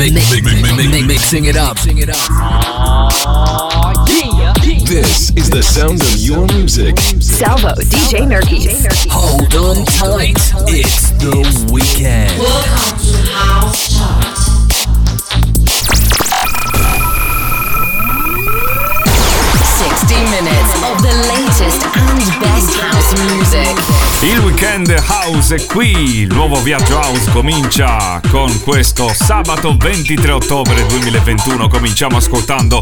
Mixing it up. This is the sound of your music. Salvo, DJ Nerkies. Hold on tight, it's the weekend. Welcome to House Charts. Of the latest and best house music. Il weekend house è qui, il nuovo viaggio house comincia con questo sabato 23 ottobre 2021. Cominciamo ascoltando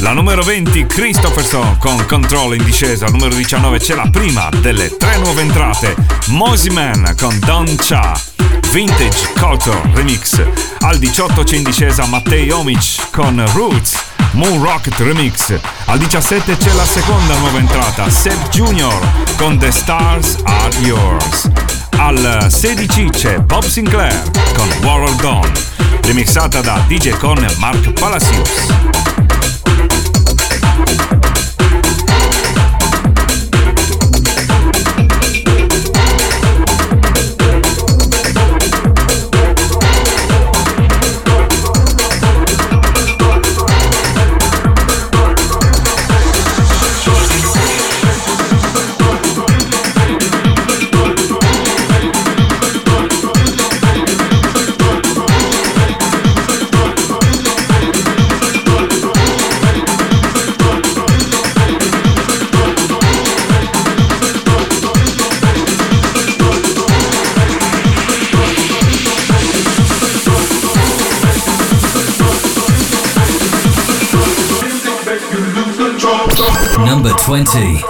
la numero 20 Christopher Stone con Control in discesa. Al numero 19 c'è la prima delle tre nuove entrate, Mosimann con Don Cha, Vintage Culture Remix. Al 18 c'è in discesa Mattei Omich con Roots, Moon Rocket Remix. Al 17 c'è la seconda nuova entrata, Seth Junior con The Stars Are Yours. Al 16 c'è Bob Sinclair con World Dawn, remixata da DJ Kone e Marc Palacios. Number 20.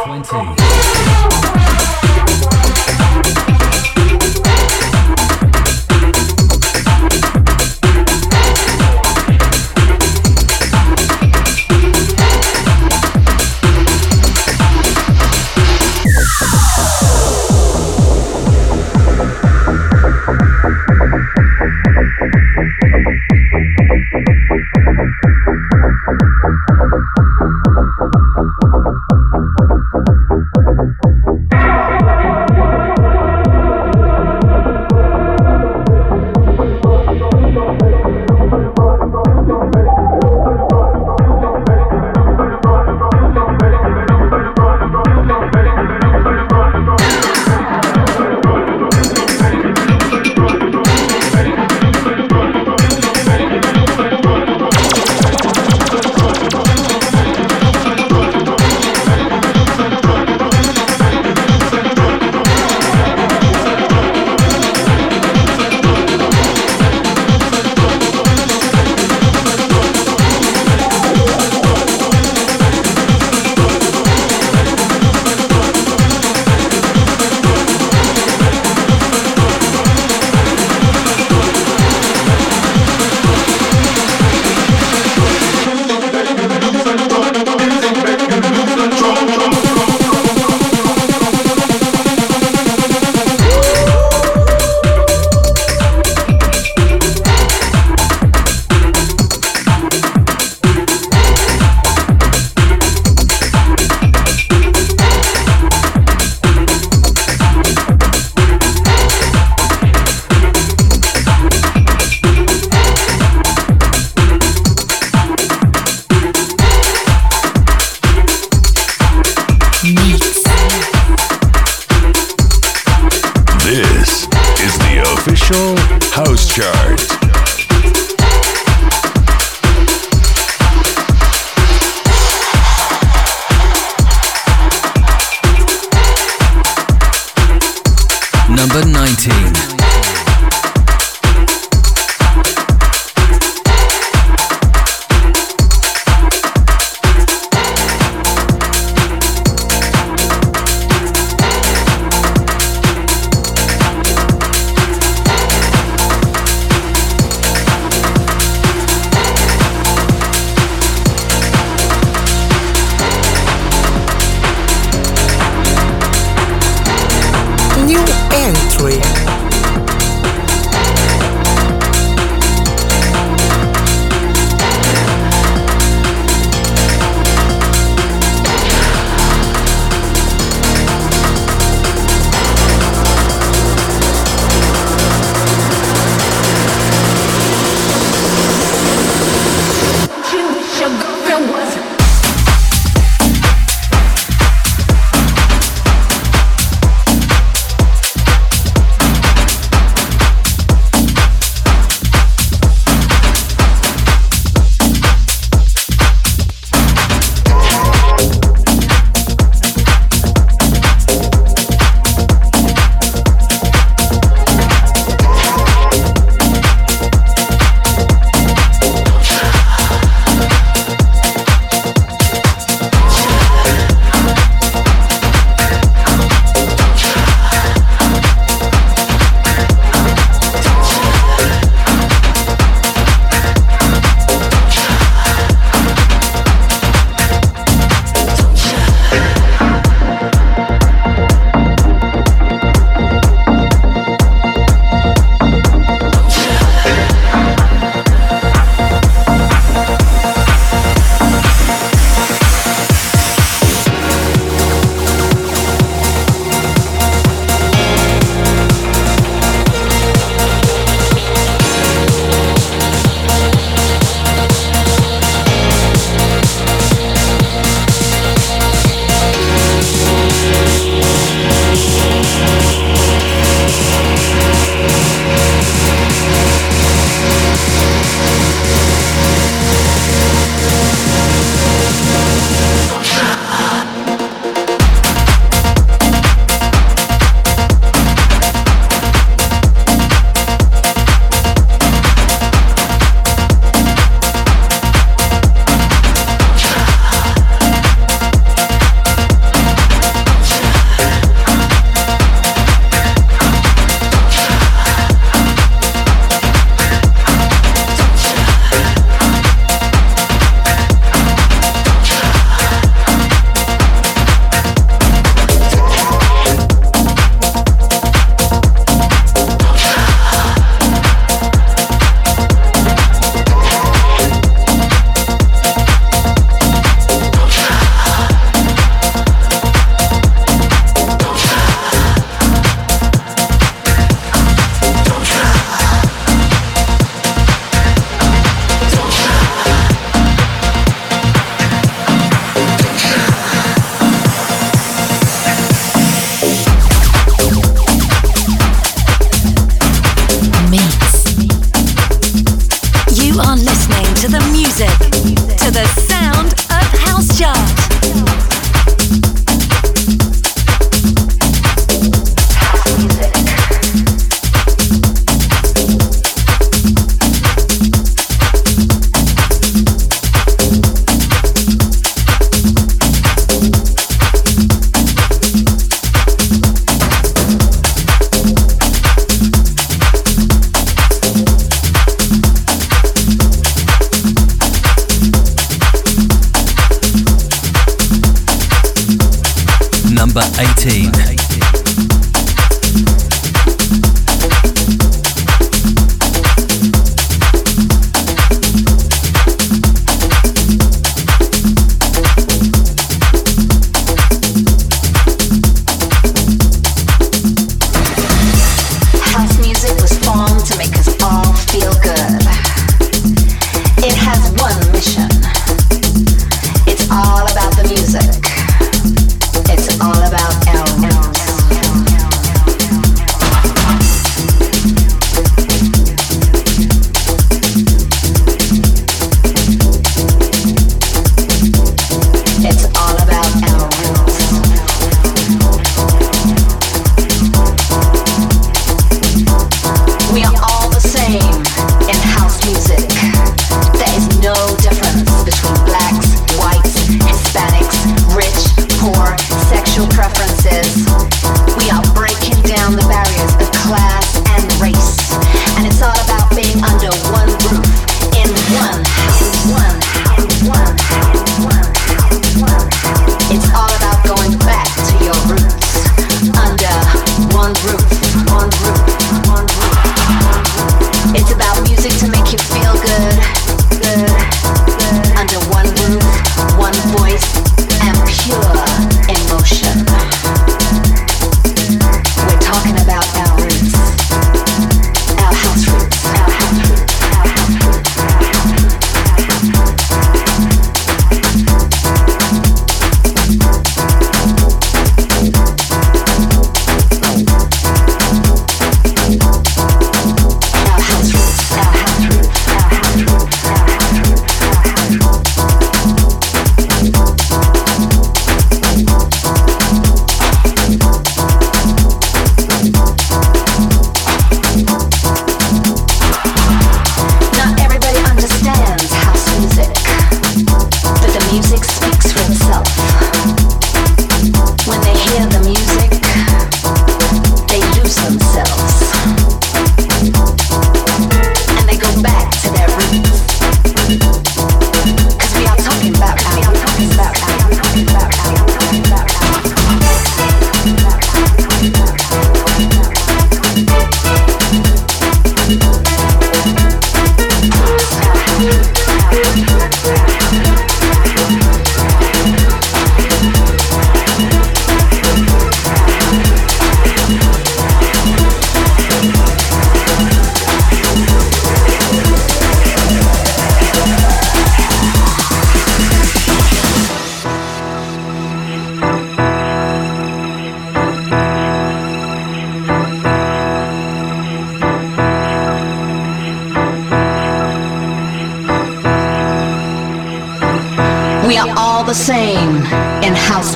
18.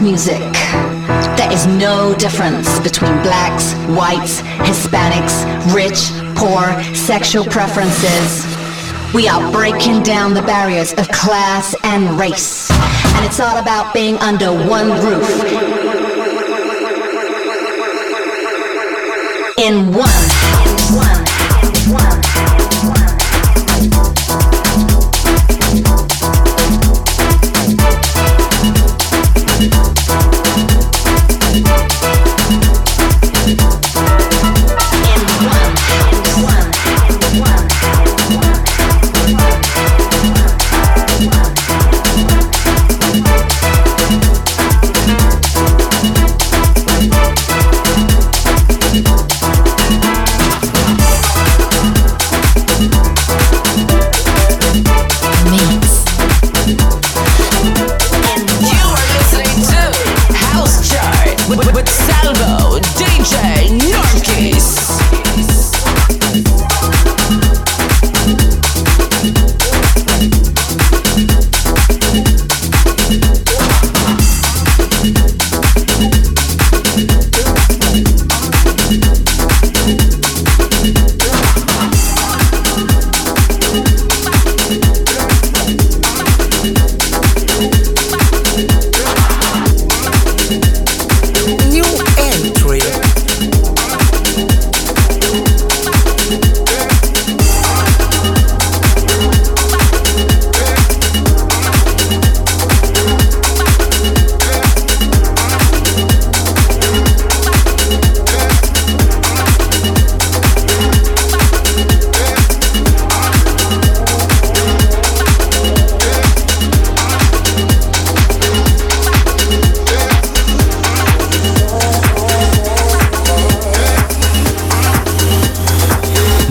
Music. There is no difference between blacks, whites, Hispanics, rich, poor, sexual preferences. We are breaking down the barriers of class and race. And it's all about being under one roof. In one.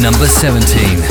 number 17.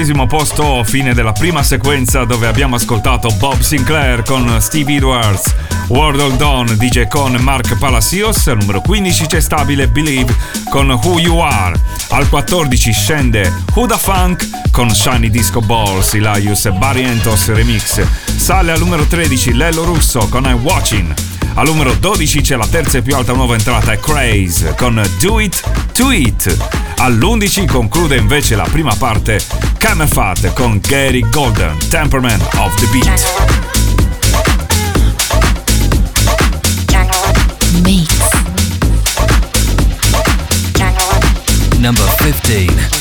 10° posto, fine della prima sequenza dove abbiamo ascoltato Bob Sinclair con Steve Edwards, World Hold On, DJ Kone, Marc Palacios. Al numero 15 c'è Stabile Believe con Who You Are. Al 14 scende Who Da Funk con Shiny Disco Balls, Illyus e Barrientos remix. Sale al numero 13 Lello Russo con I'm Watching. Al numero 12 c'è la terza e più alta nuova entrata, è Craze con Do It To It. All'11 conclude invece la prima parte Canefat con Gary Golden, Temperament of the Beat. Mix. Number 15.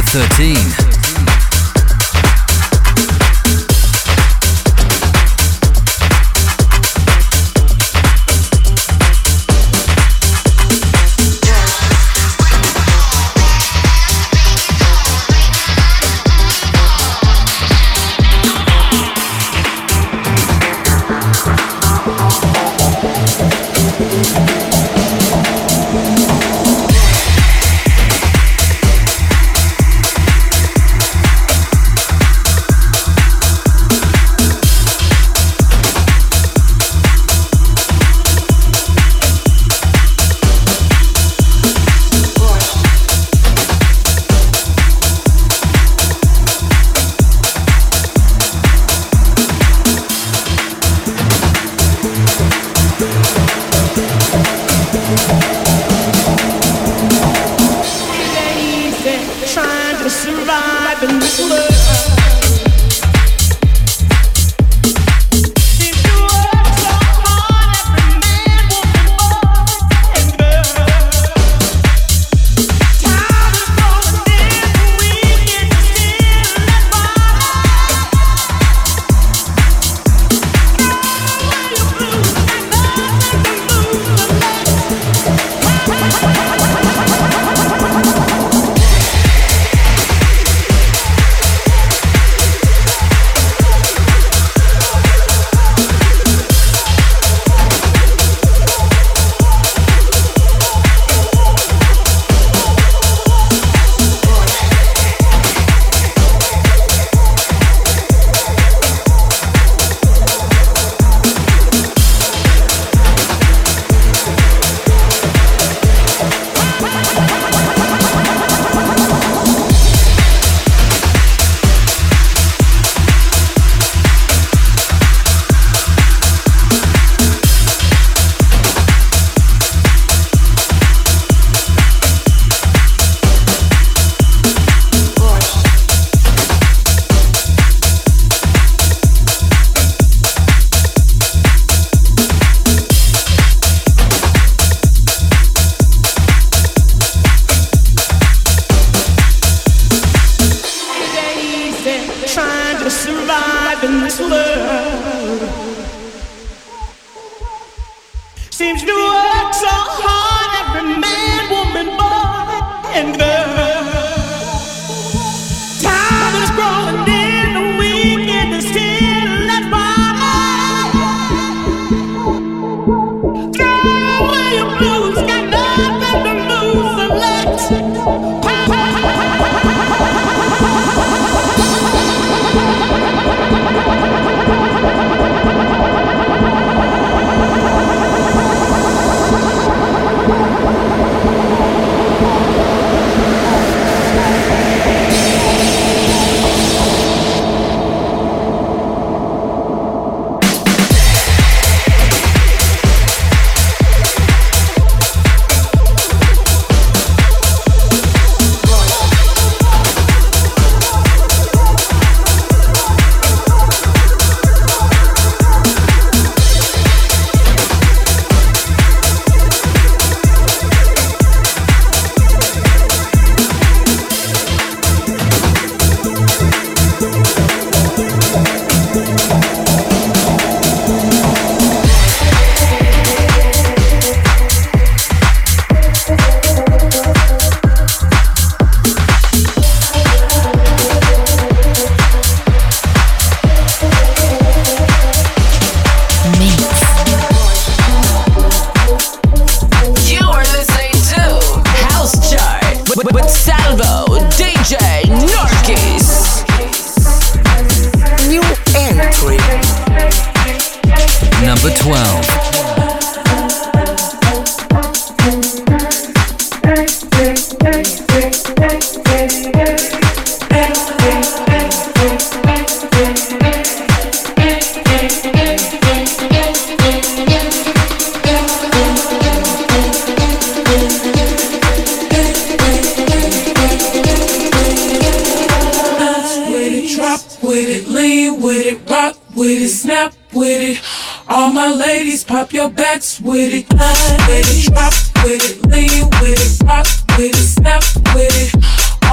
number 13.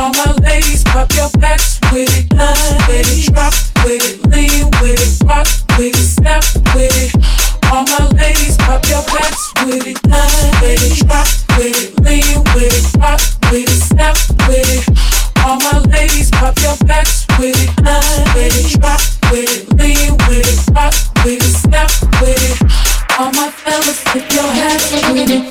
All my ladies, pop your backs with it, line with it, drop with it, lean with it, rock with it, snap with it. All my ladies, pop your backs with it, line with it, drop with it, lean with it, rock with it, snap with it. All my ladies, pop your backs with it, line with it, drop with it, lean with it, rock with it, snap with it. All my fellas, put your hands with it.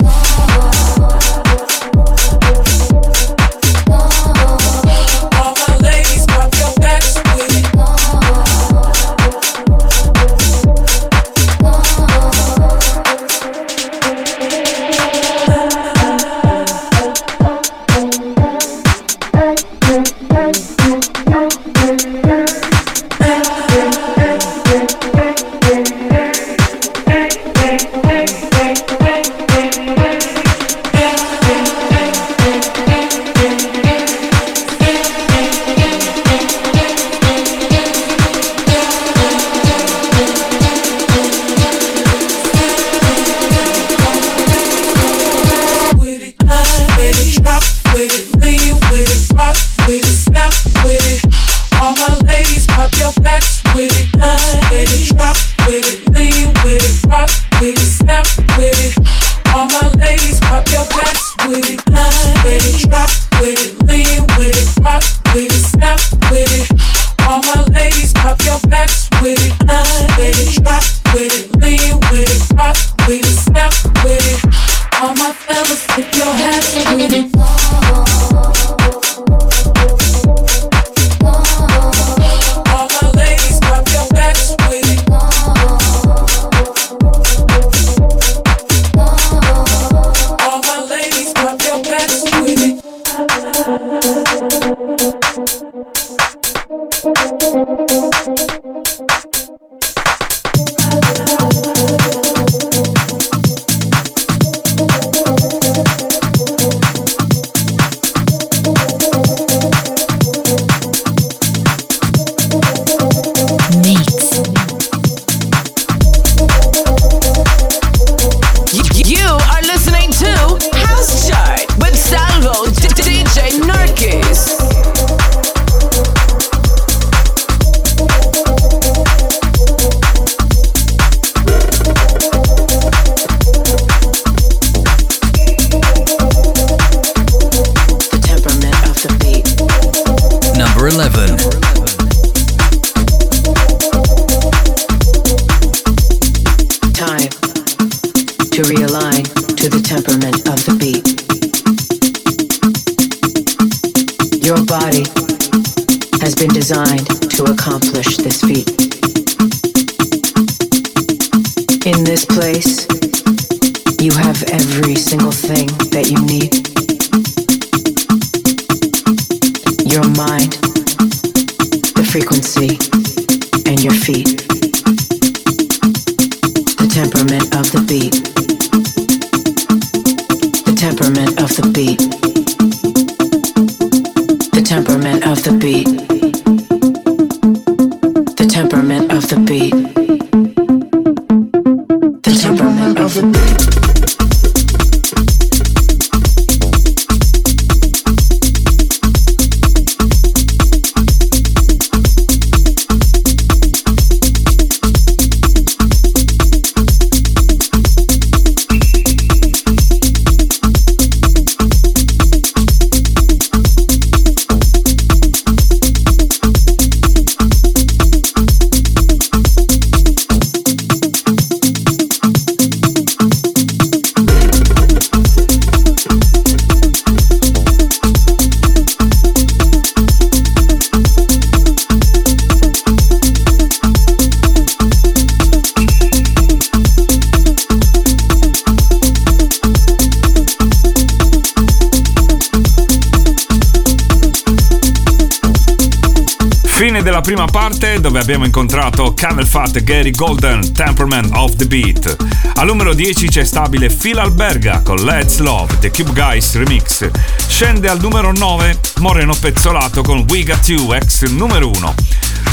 Della prima parte dove abbiamo incontrato Canefat, Gary Golden, Temperament of the Beat. Al numero 10 c'è stabile Phil Alberga con Let's Love, The Cube Guys Remix. Scende al numero 9 Moreno Pezzolato con We Got You, ex numero 1.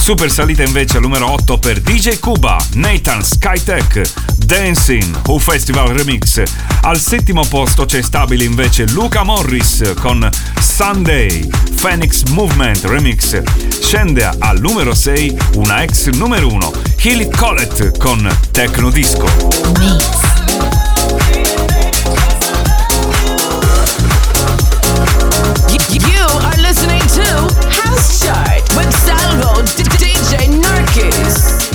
Super salita invece al numero 8 per DJ Cuba, Nathan Skytech, Dancing, Who Festival Remix. Al settimo posto c'è stabile invece Luca Morris con Sunday, Phoenix Movement Remix. Scende al numero 6 una ex numero 1, Hilly Colette con Techno Disco. Mix. Chart with Salvo DJ Nerkies.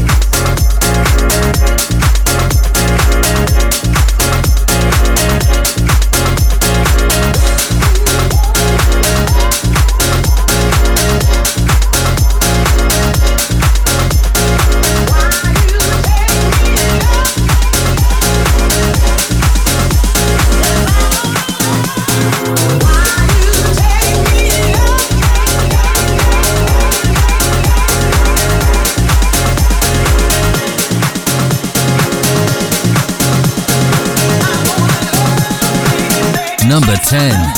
Number 10.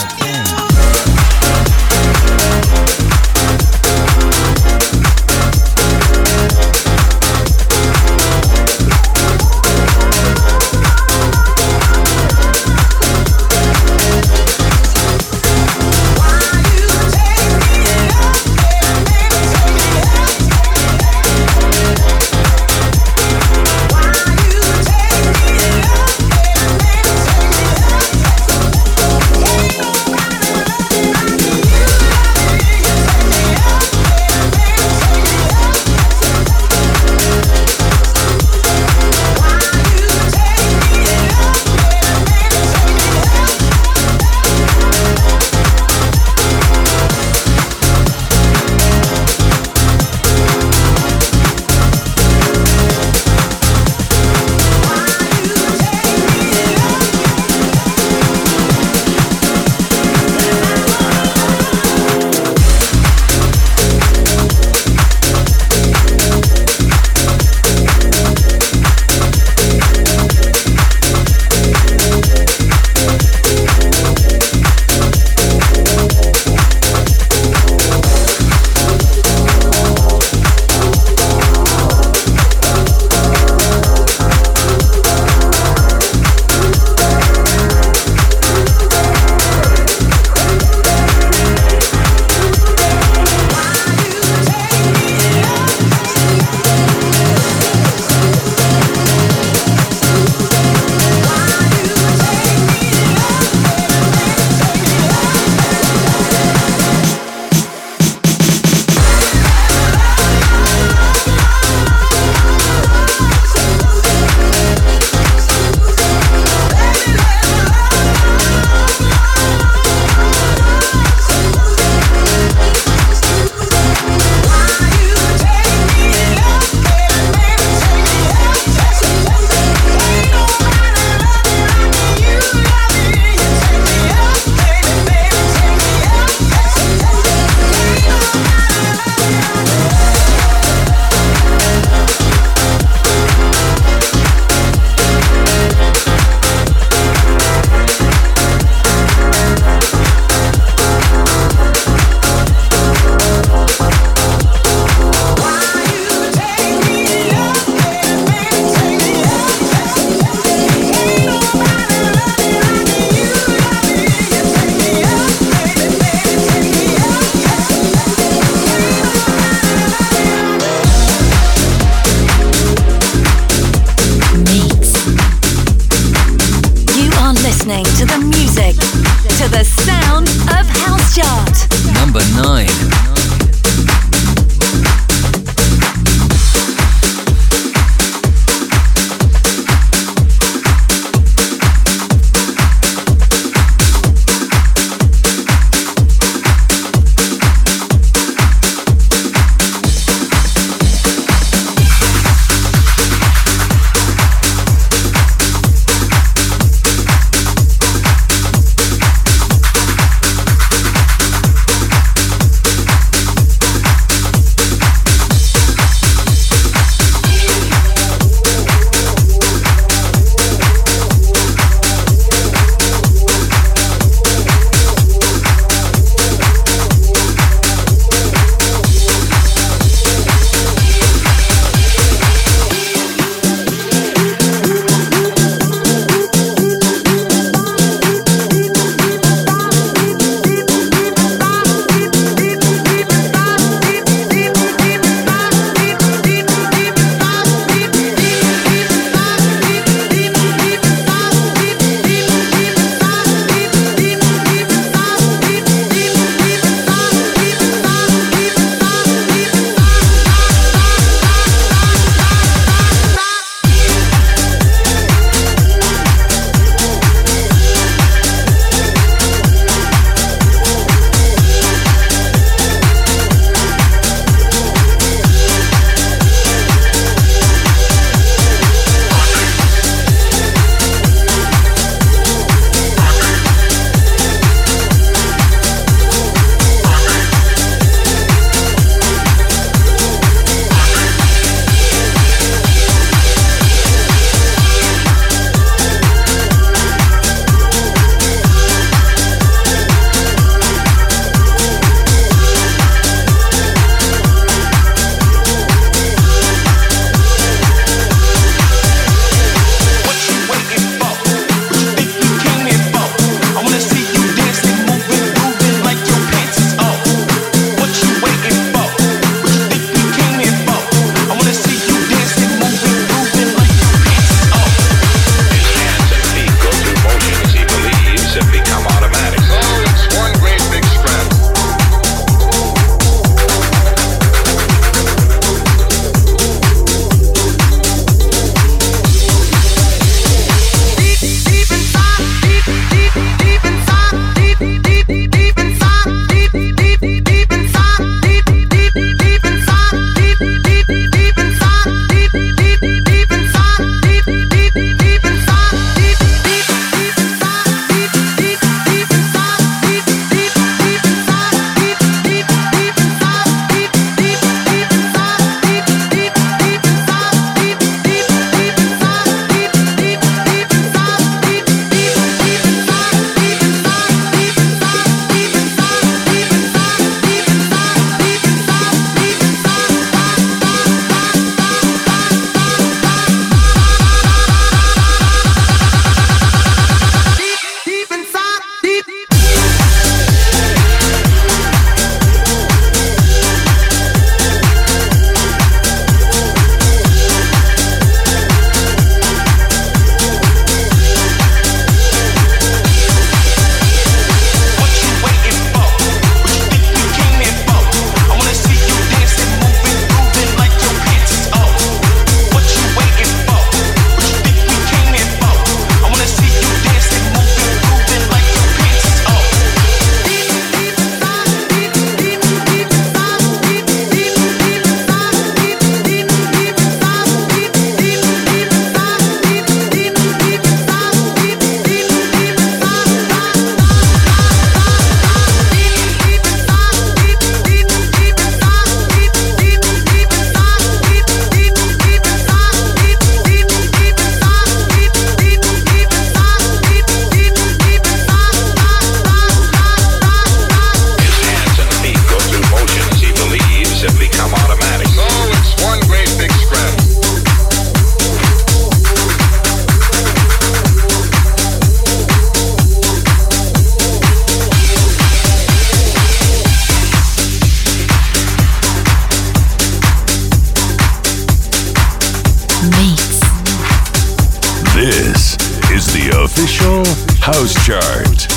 Official House Chart.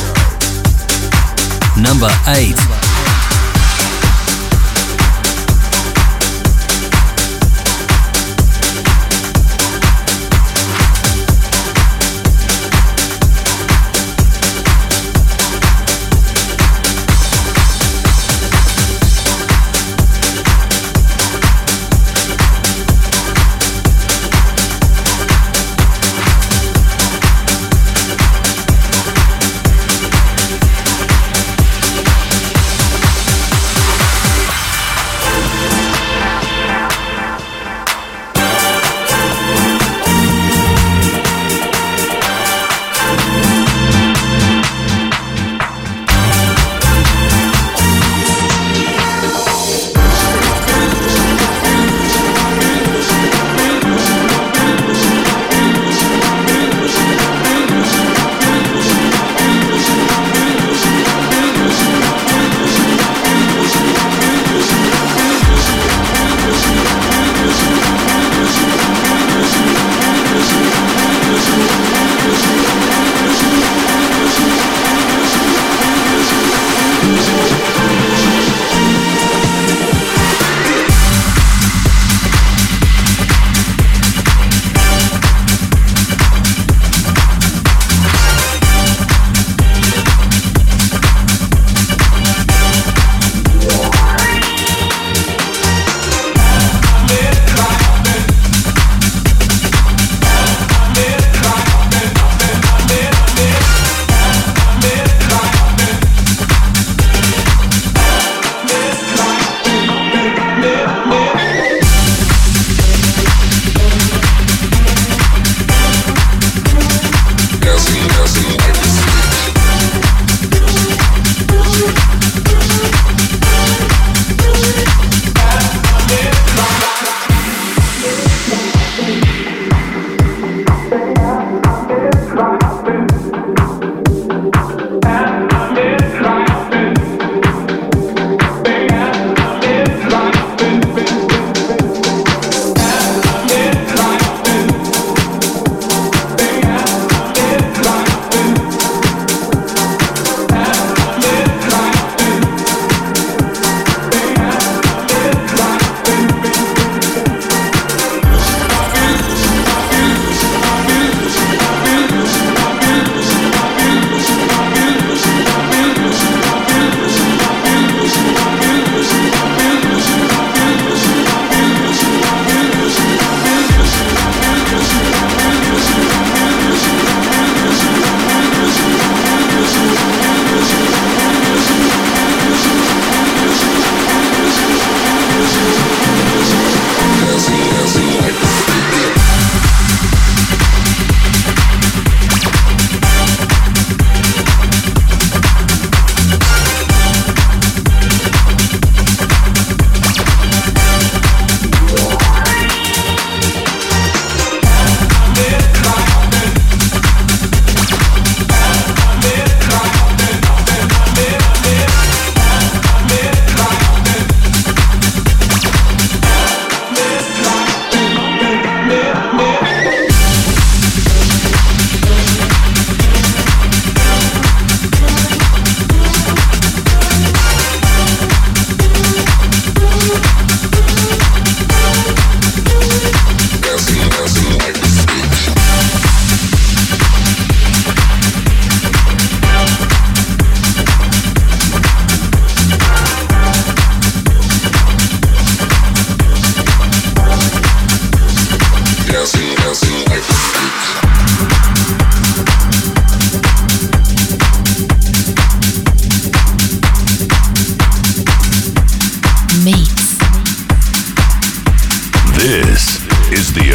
Number 8.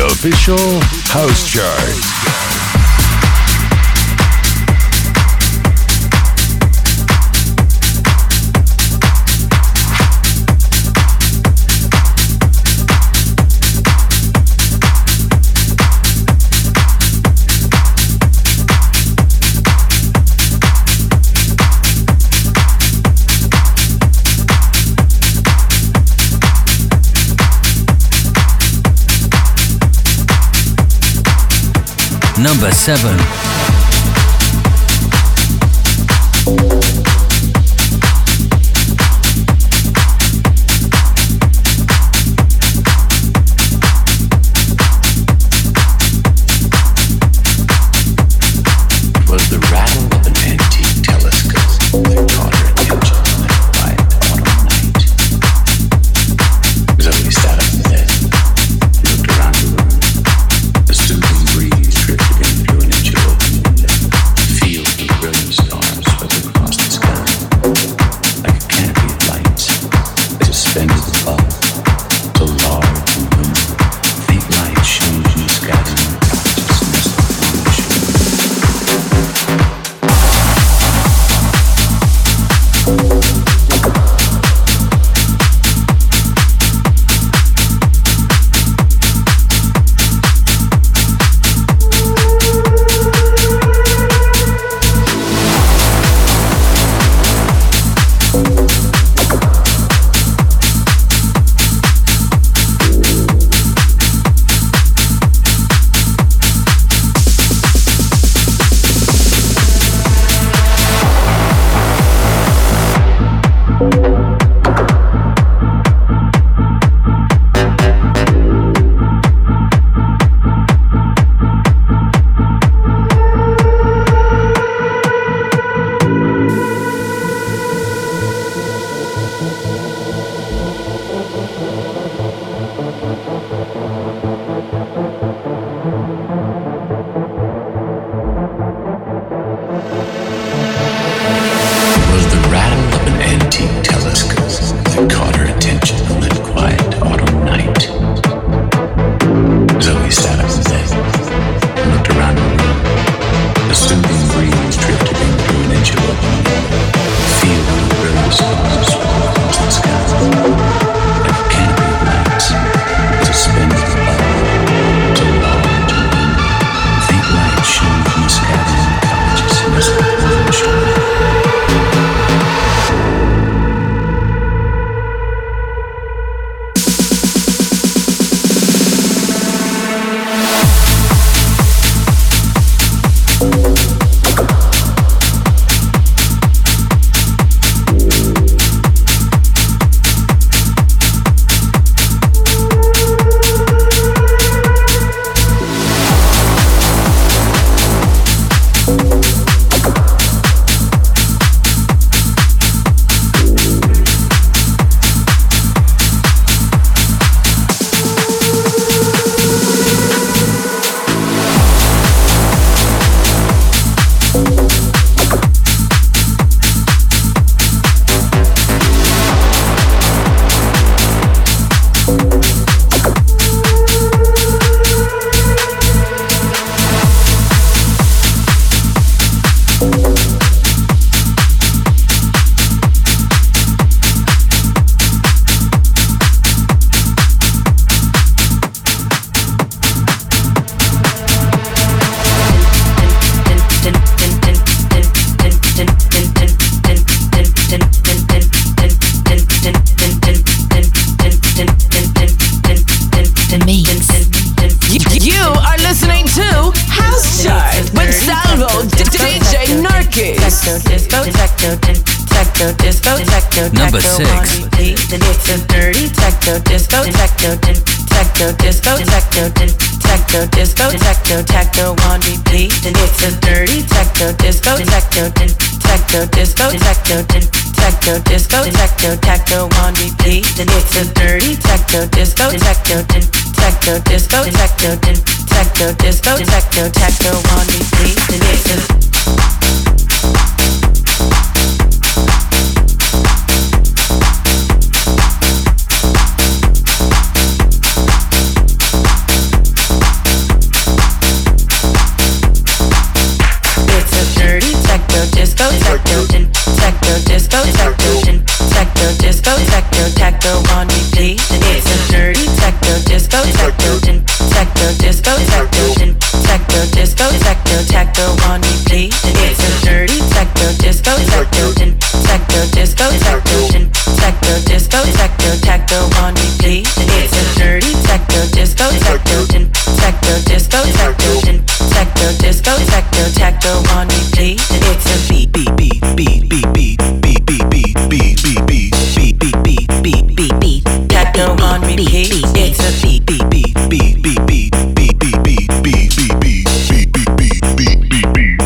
Official House Chart. Number 7.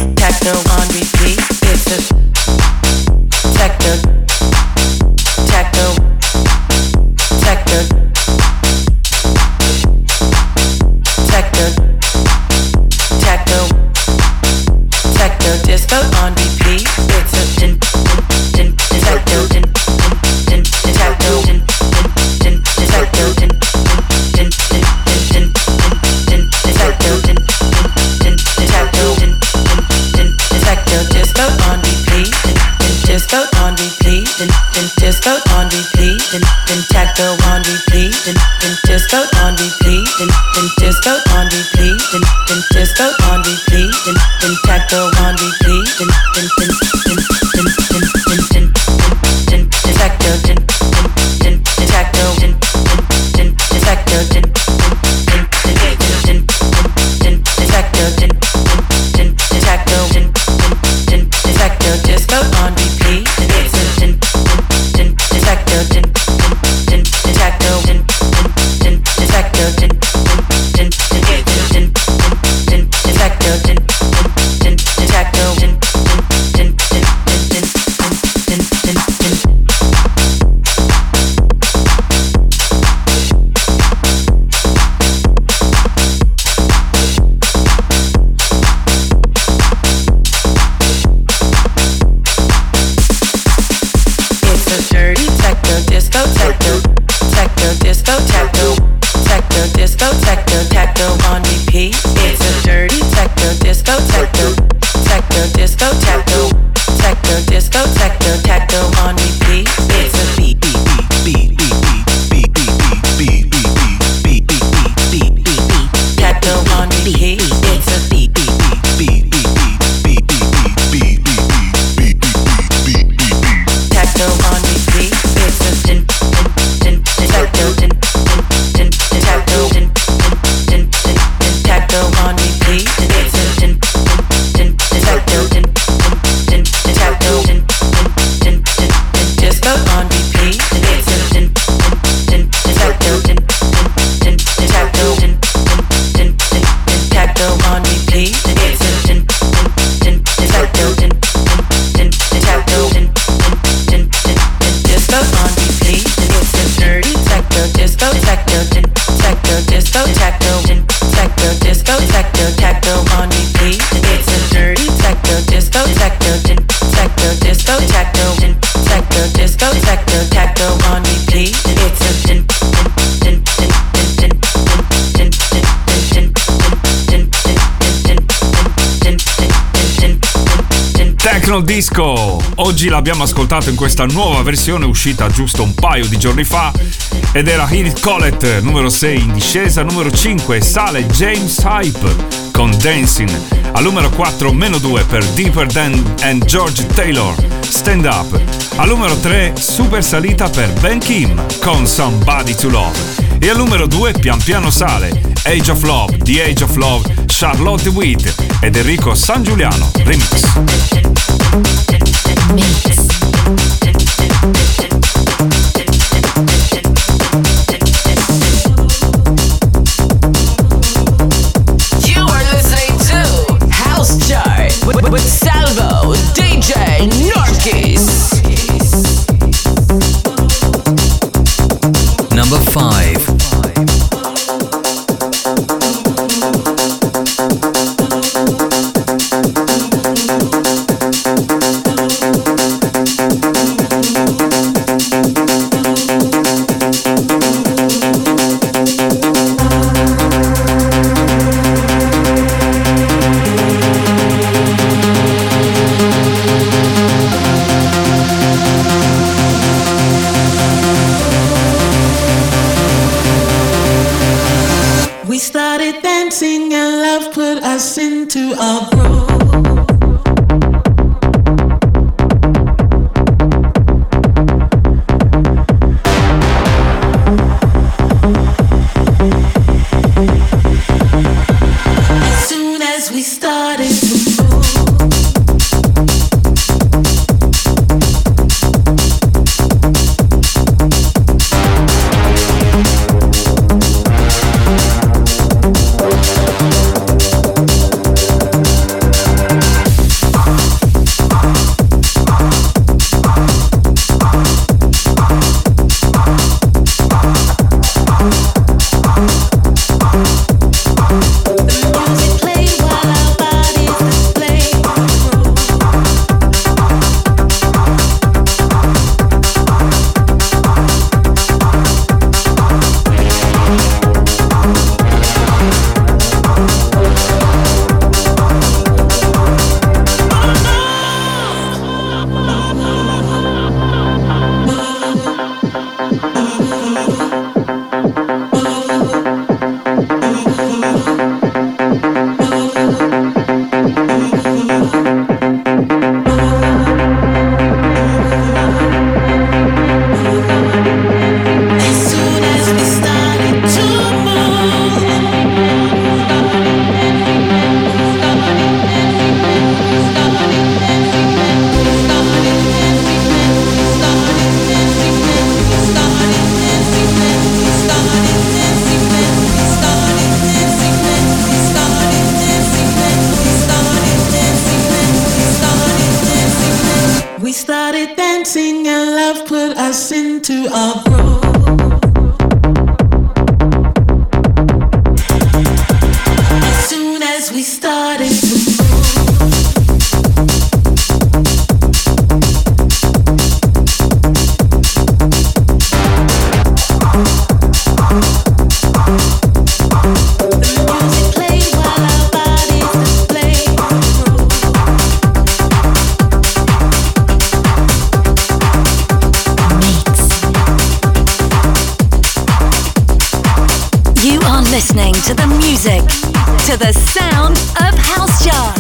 No. Techno disco on repeat. It's a techno disco on repeat. Disco on repeat. Disco on repeat. Techno on repeat. Disco on repeat. Disco on repeat. Disco on repeat. Techno on repeat. Disco. Oggi l'abbiamo ascoltato in questa nuova versione uscita giusto un paio di giorni fa ed era Hit Colette numero 6 in discesa, numero 5 sale James Hype con Dancing, al numero 4 meno 2 per Deeper Than and George Taylor Stand Up, al numero 3 super salita per Ben Kim con Somebody to Love e al numero 2 pian piano sale Age of Love, The Age of Love, Charlotte DeWitt ed Enrico Sangiuliano Remix. Mix. You are listening to House Chart with Salvo, DJ Nerkies. Number 5. started dancing and love put us into a groove. As soon as we started to listening to the music, to the sound of House Chart.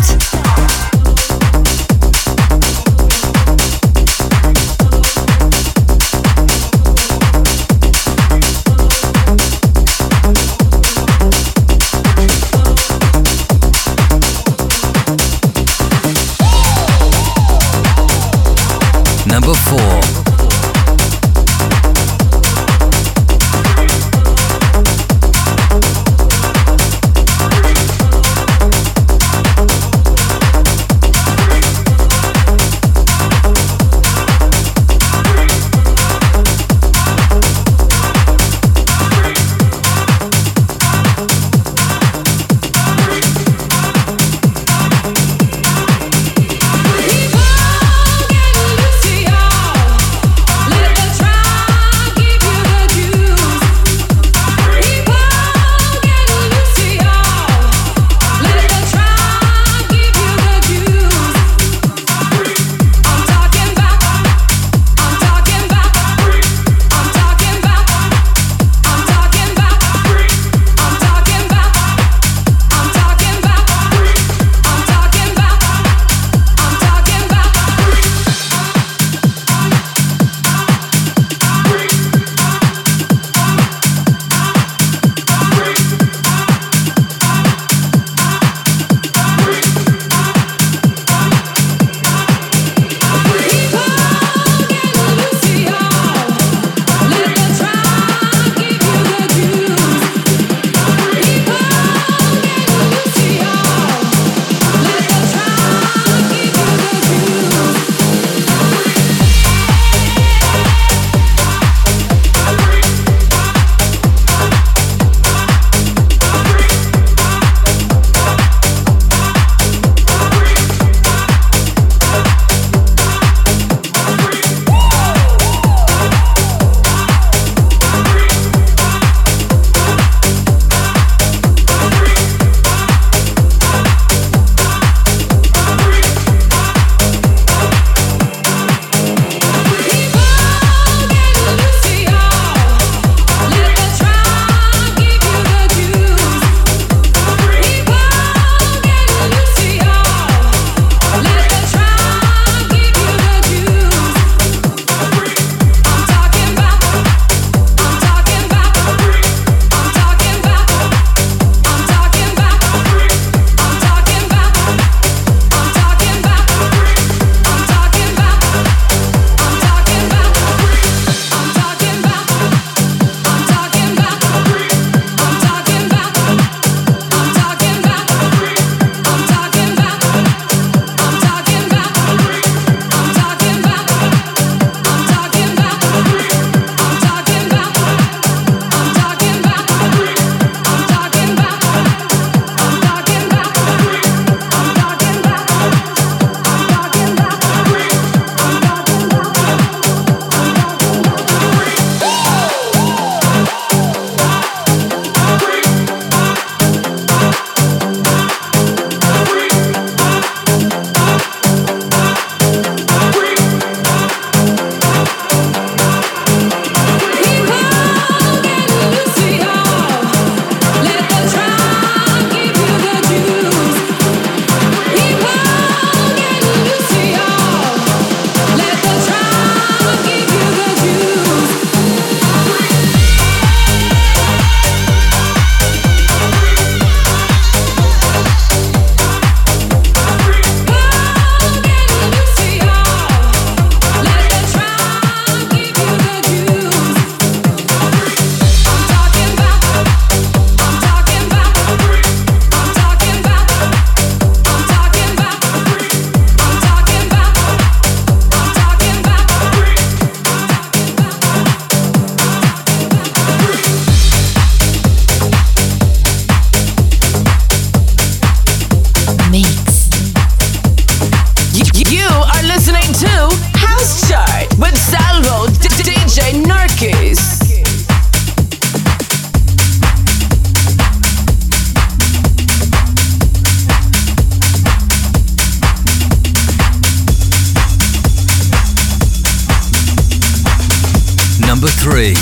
listening to House Chart with Salvo DJ Nerkies. Number 3.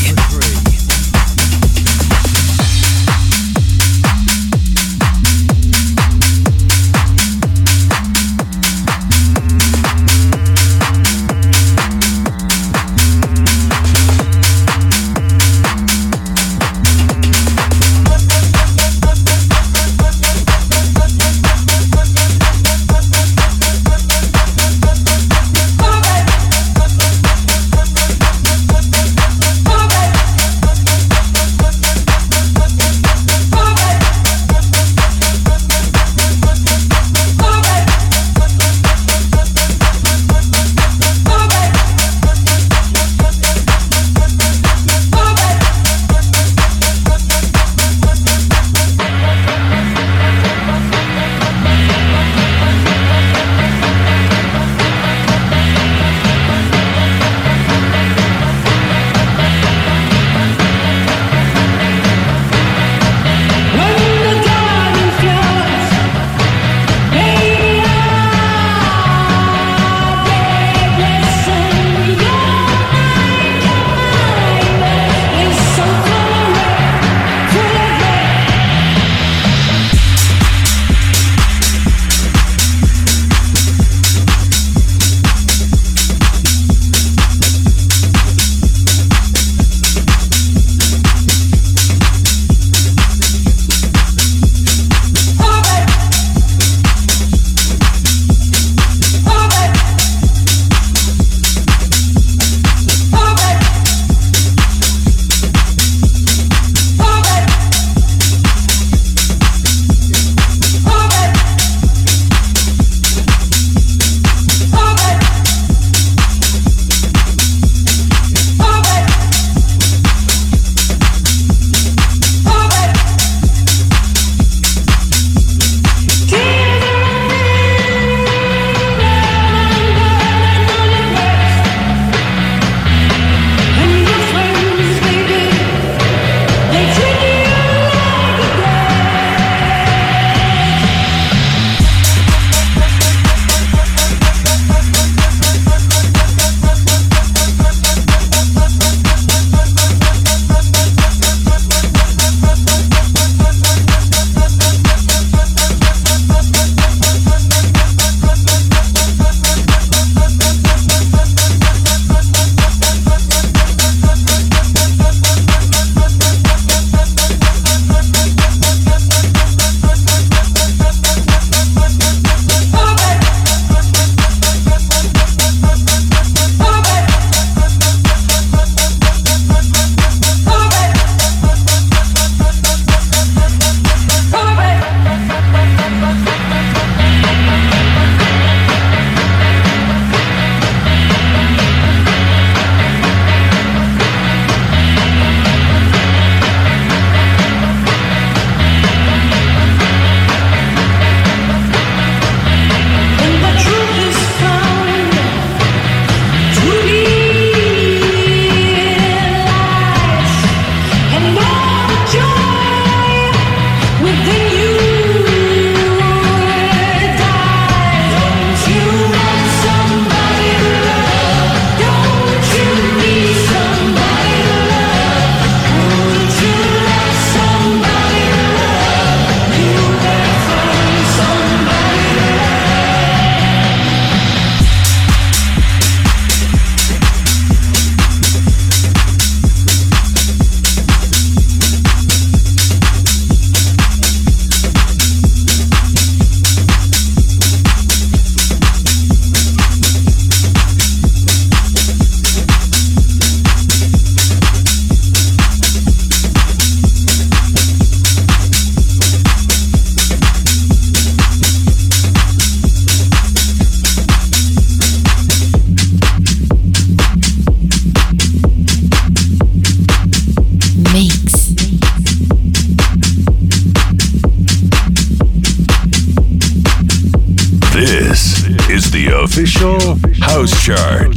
Official House Chart.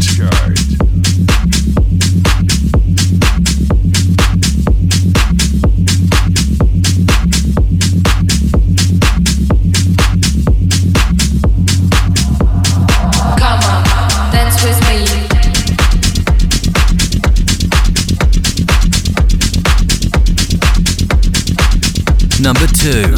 Number 2.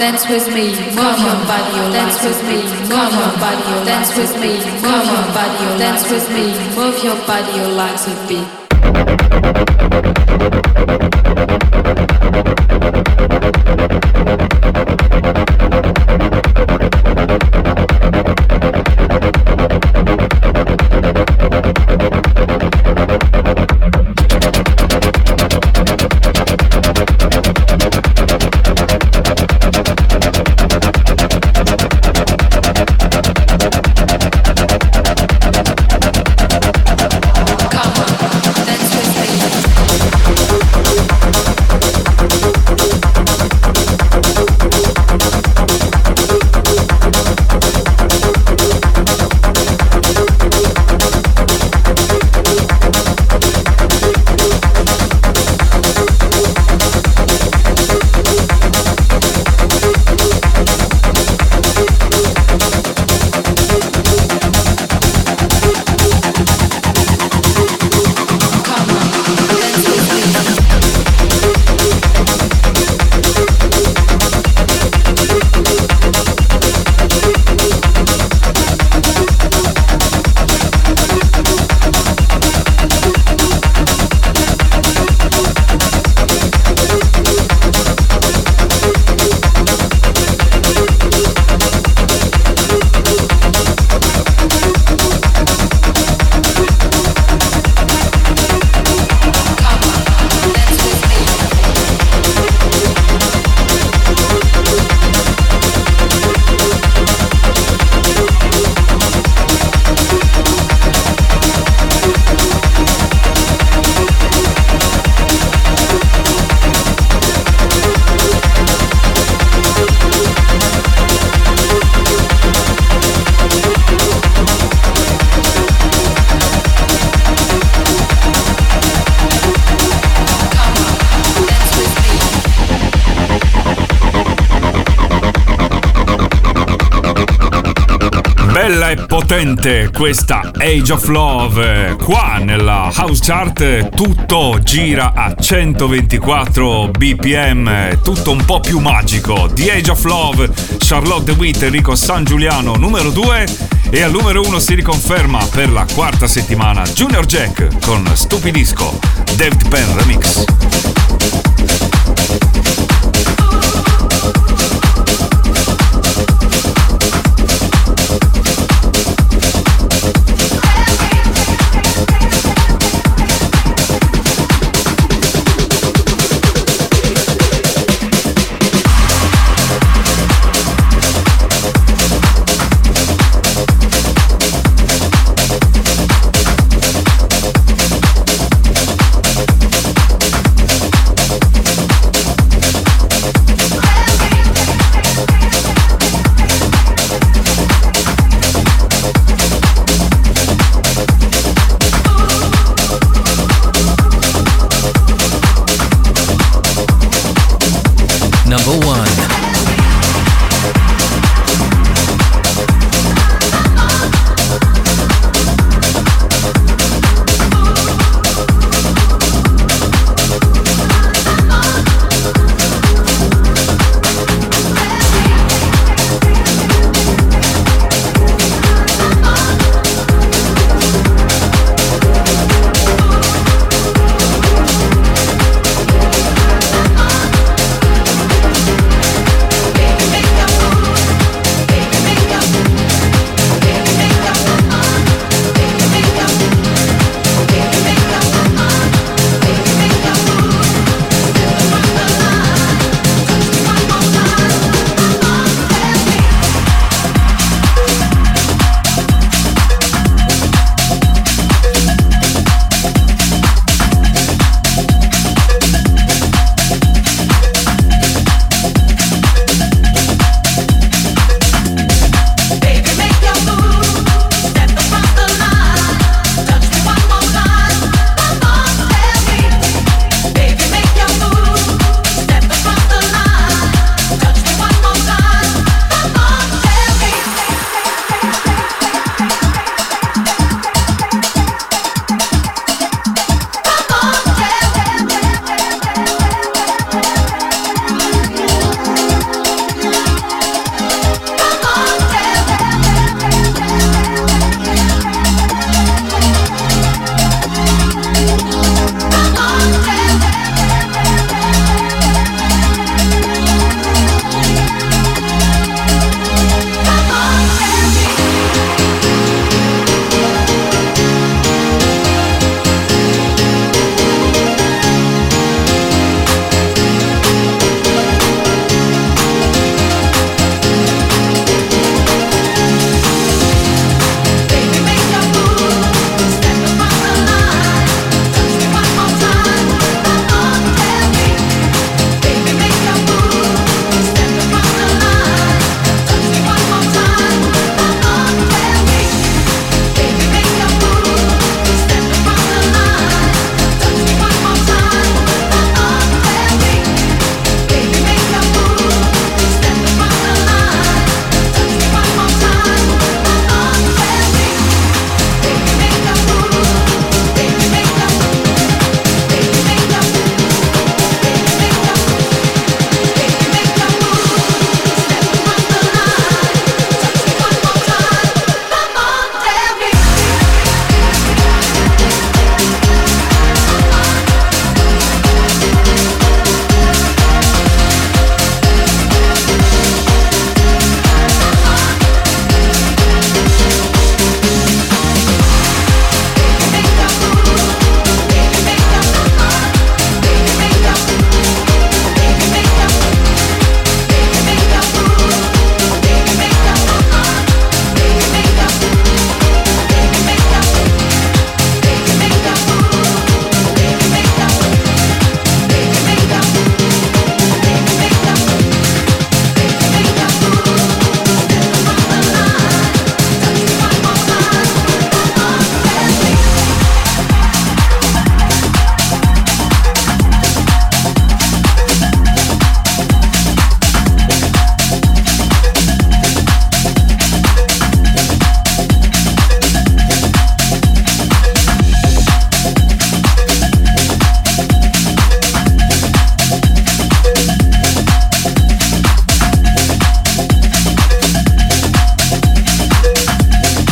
Dance with me, move your body, dance with me, move your body, dance with me, move your body, dance with me, move your body, your legs with me. Come on, dance with me. bella e potente questa Age of Love. Qua nella House Chart tutto gira a 124 bpm, tutto un po' più magico. The Age of Love, Charlotte DeWitt, Enrico Sangiuliano, numero 2. E al numero 1 si riconferma per la quarta settimana Junior Jack con Stupidisco, David Penn Remix.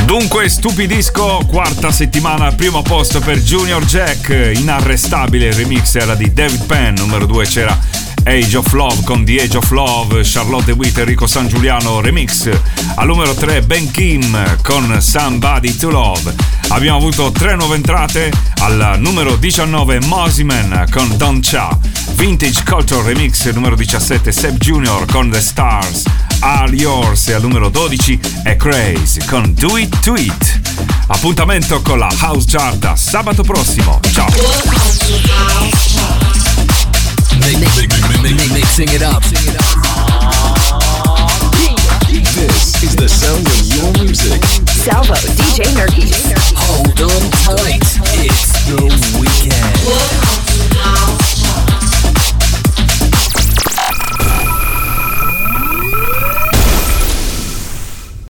Dunque, Stupidisco, quarta settimana al primo posto per Junior Jack, Inarrestabile, il remix era di David Penn. Numero 2 c'era Age of Love con The Age of Love, Charlotte DeWitt, Enrico Sangiuliano remix. Al numero 3 Ben Kim con Somebody to Love. Abbiamo avuto 3 nuove entrate. Al numero 19 Mosimann con Don't Cha, Vintage Culture remix. Numero 17 Seth Junior con The Stars Are Yours. E al numero 12 è Craze con Do It To It. Appuntamento con la House Chart sabato prossimo. Ciao. Mixing it up. This is the sound of your music. Salvo, DJ Nerkies.